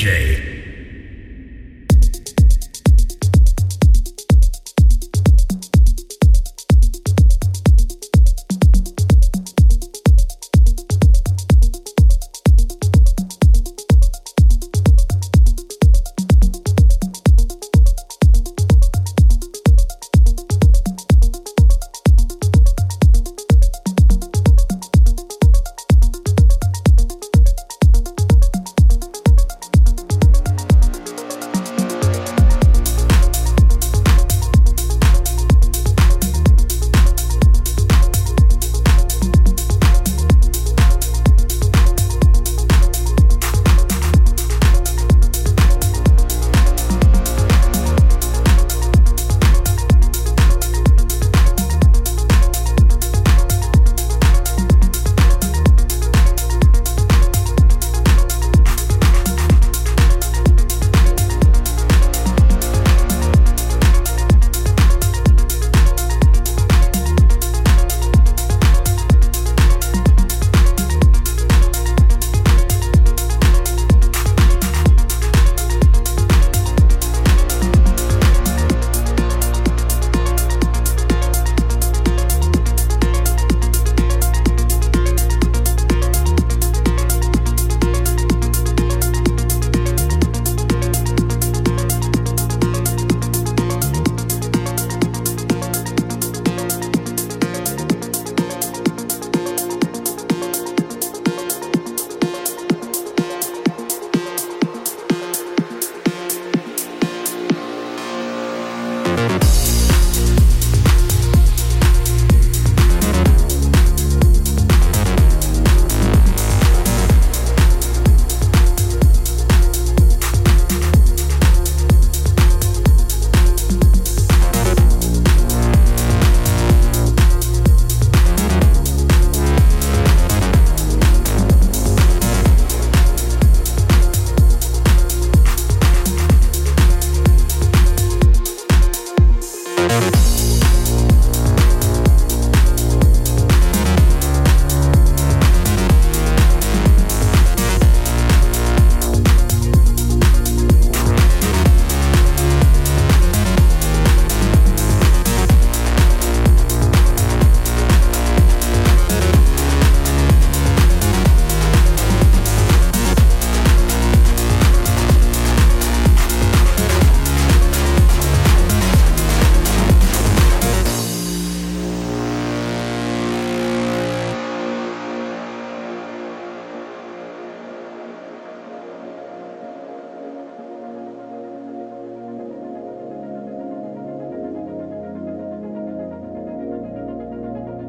DJ.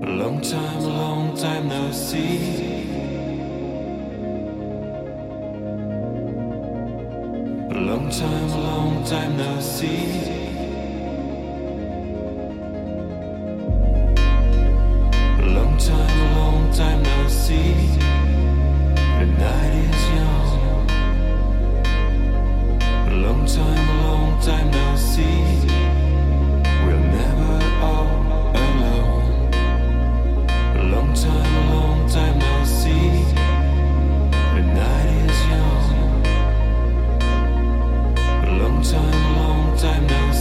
Long time no see. Long time no see. Long time no see. The night is young. Long time no see. We'll never all alone. Long time no see. The night is young. Long time no see.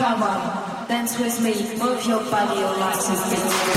Come on, dance with me, move your body, your life is good.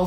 all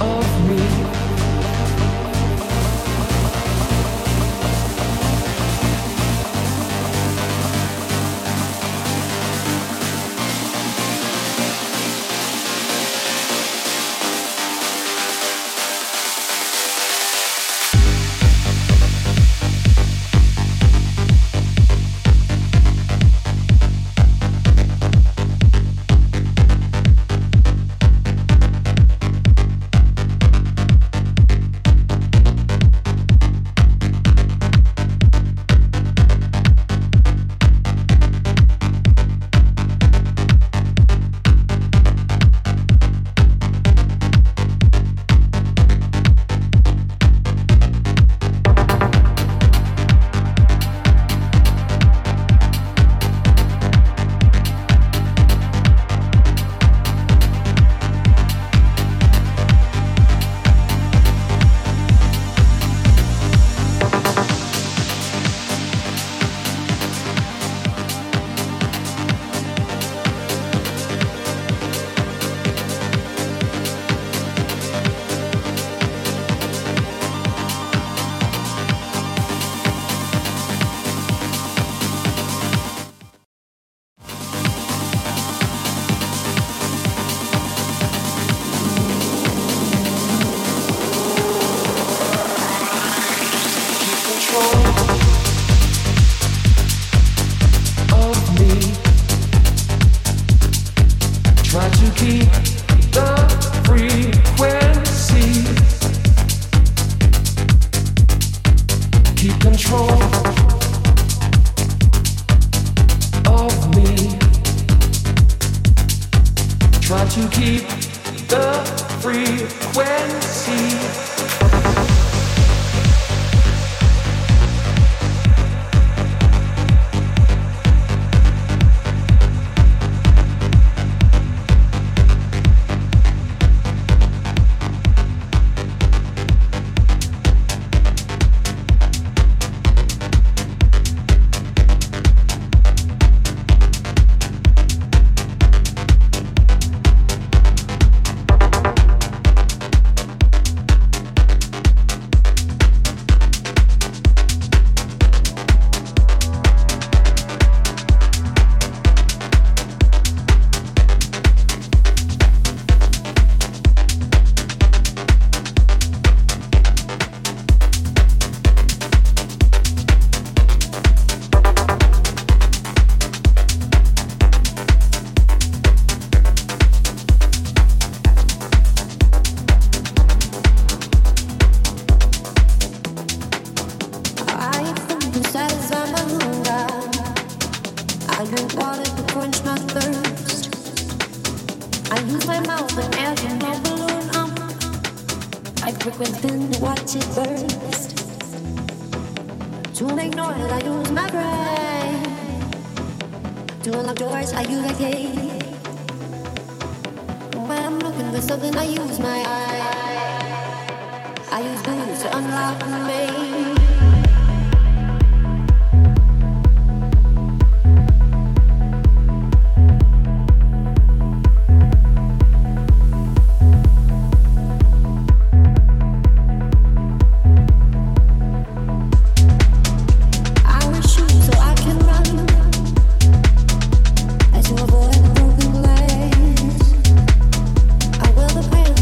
of me.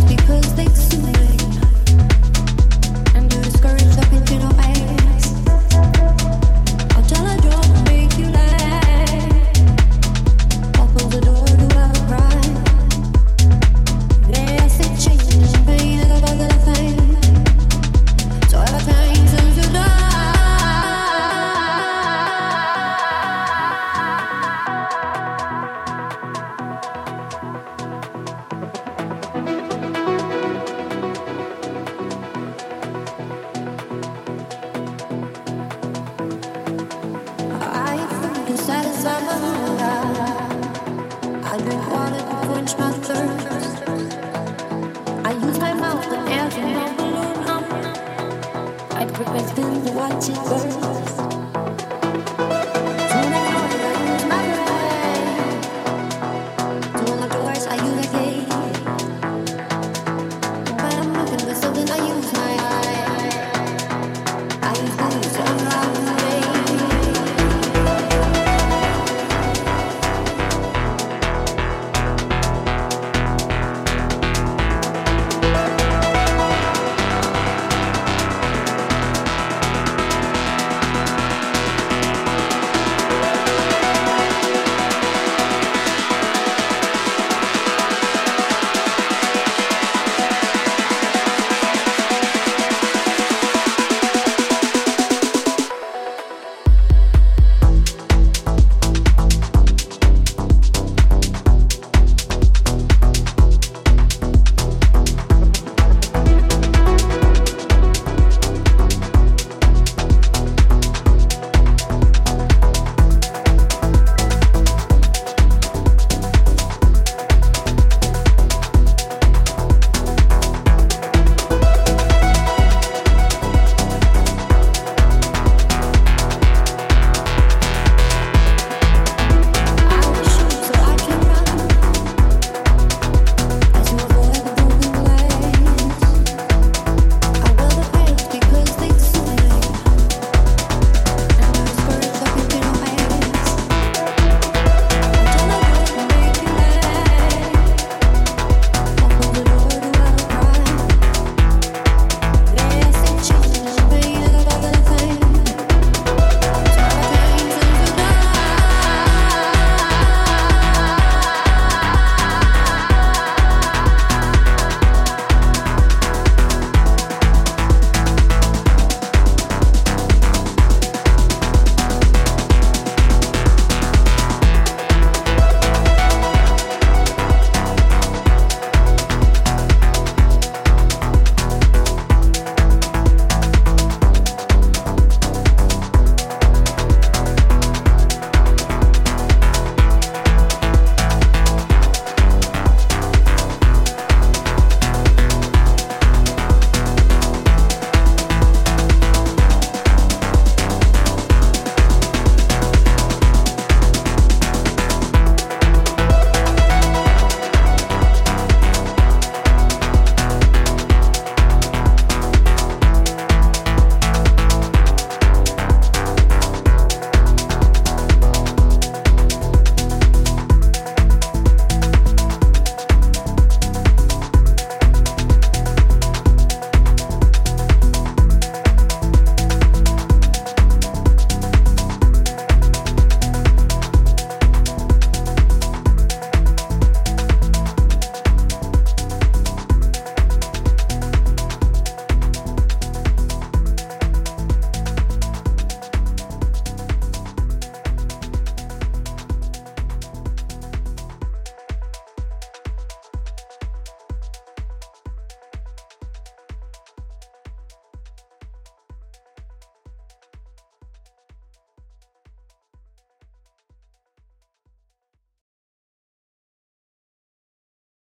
Because they soon and you're discouraged up into I'd regret them watching birds.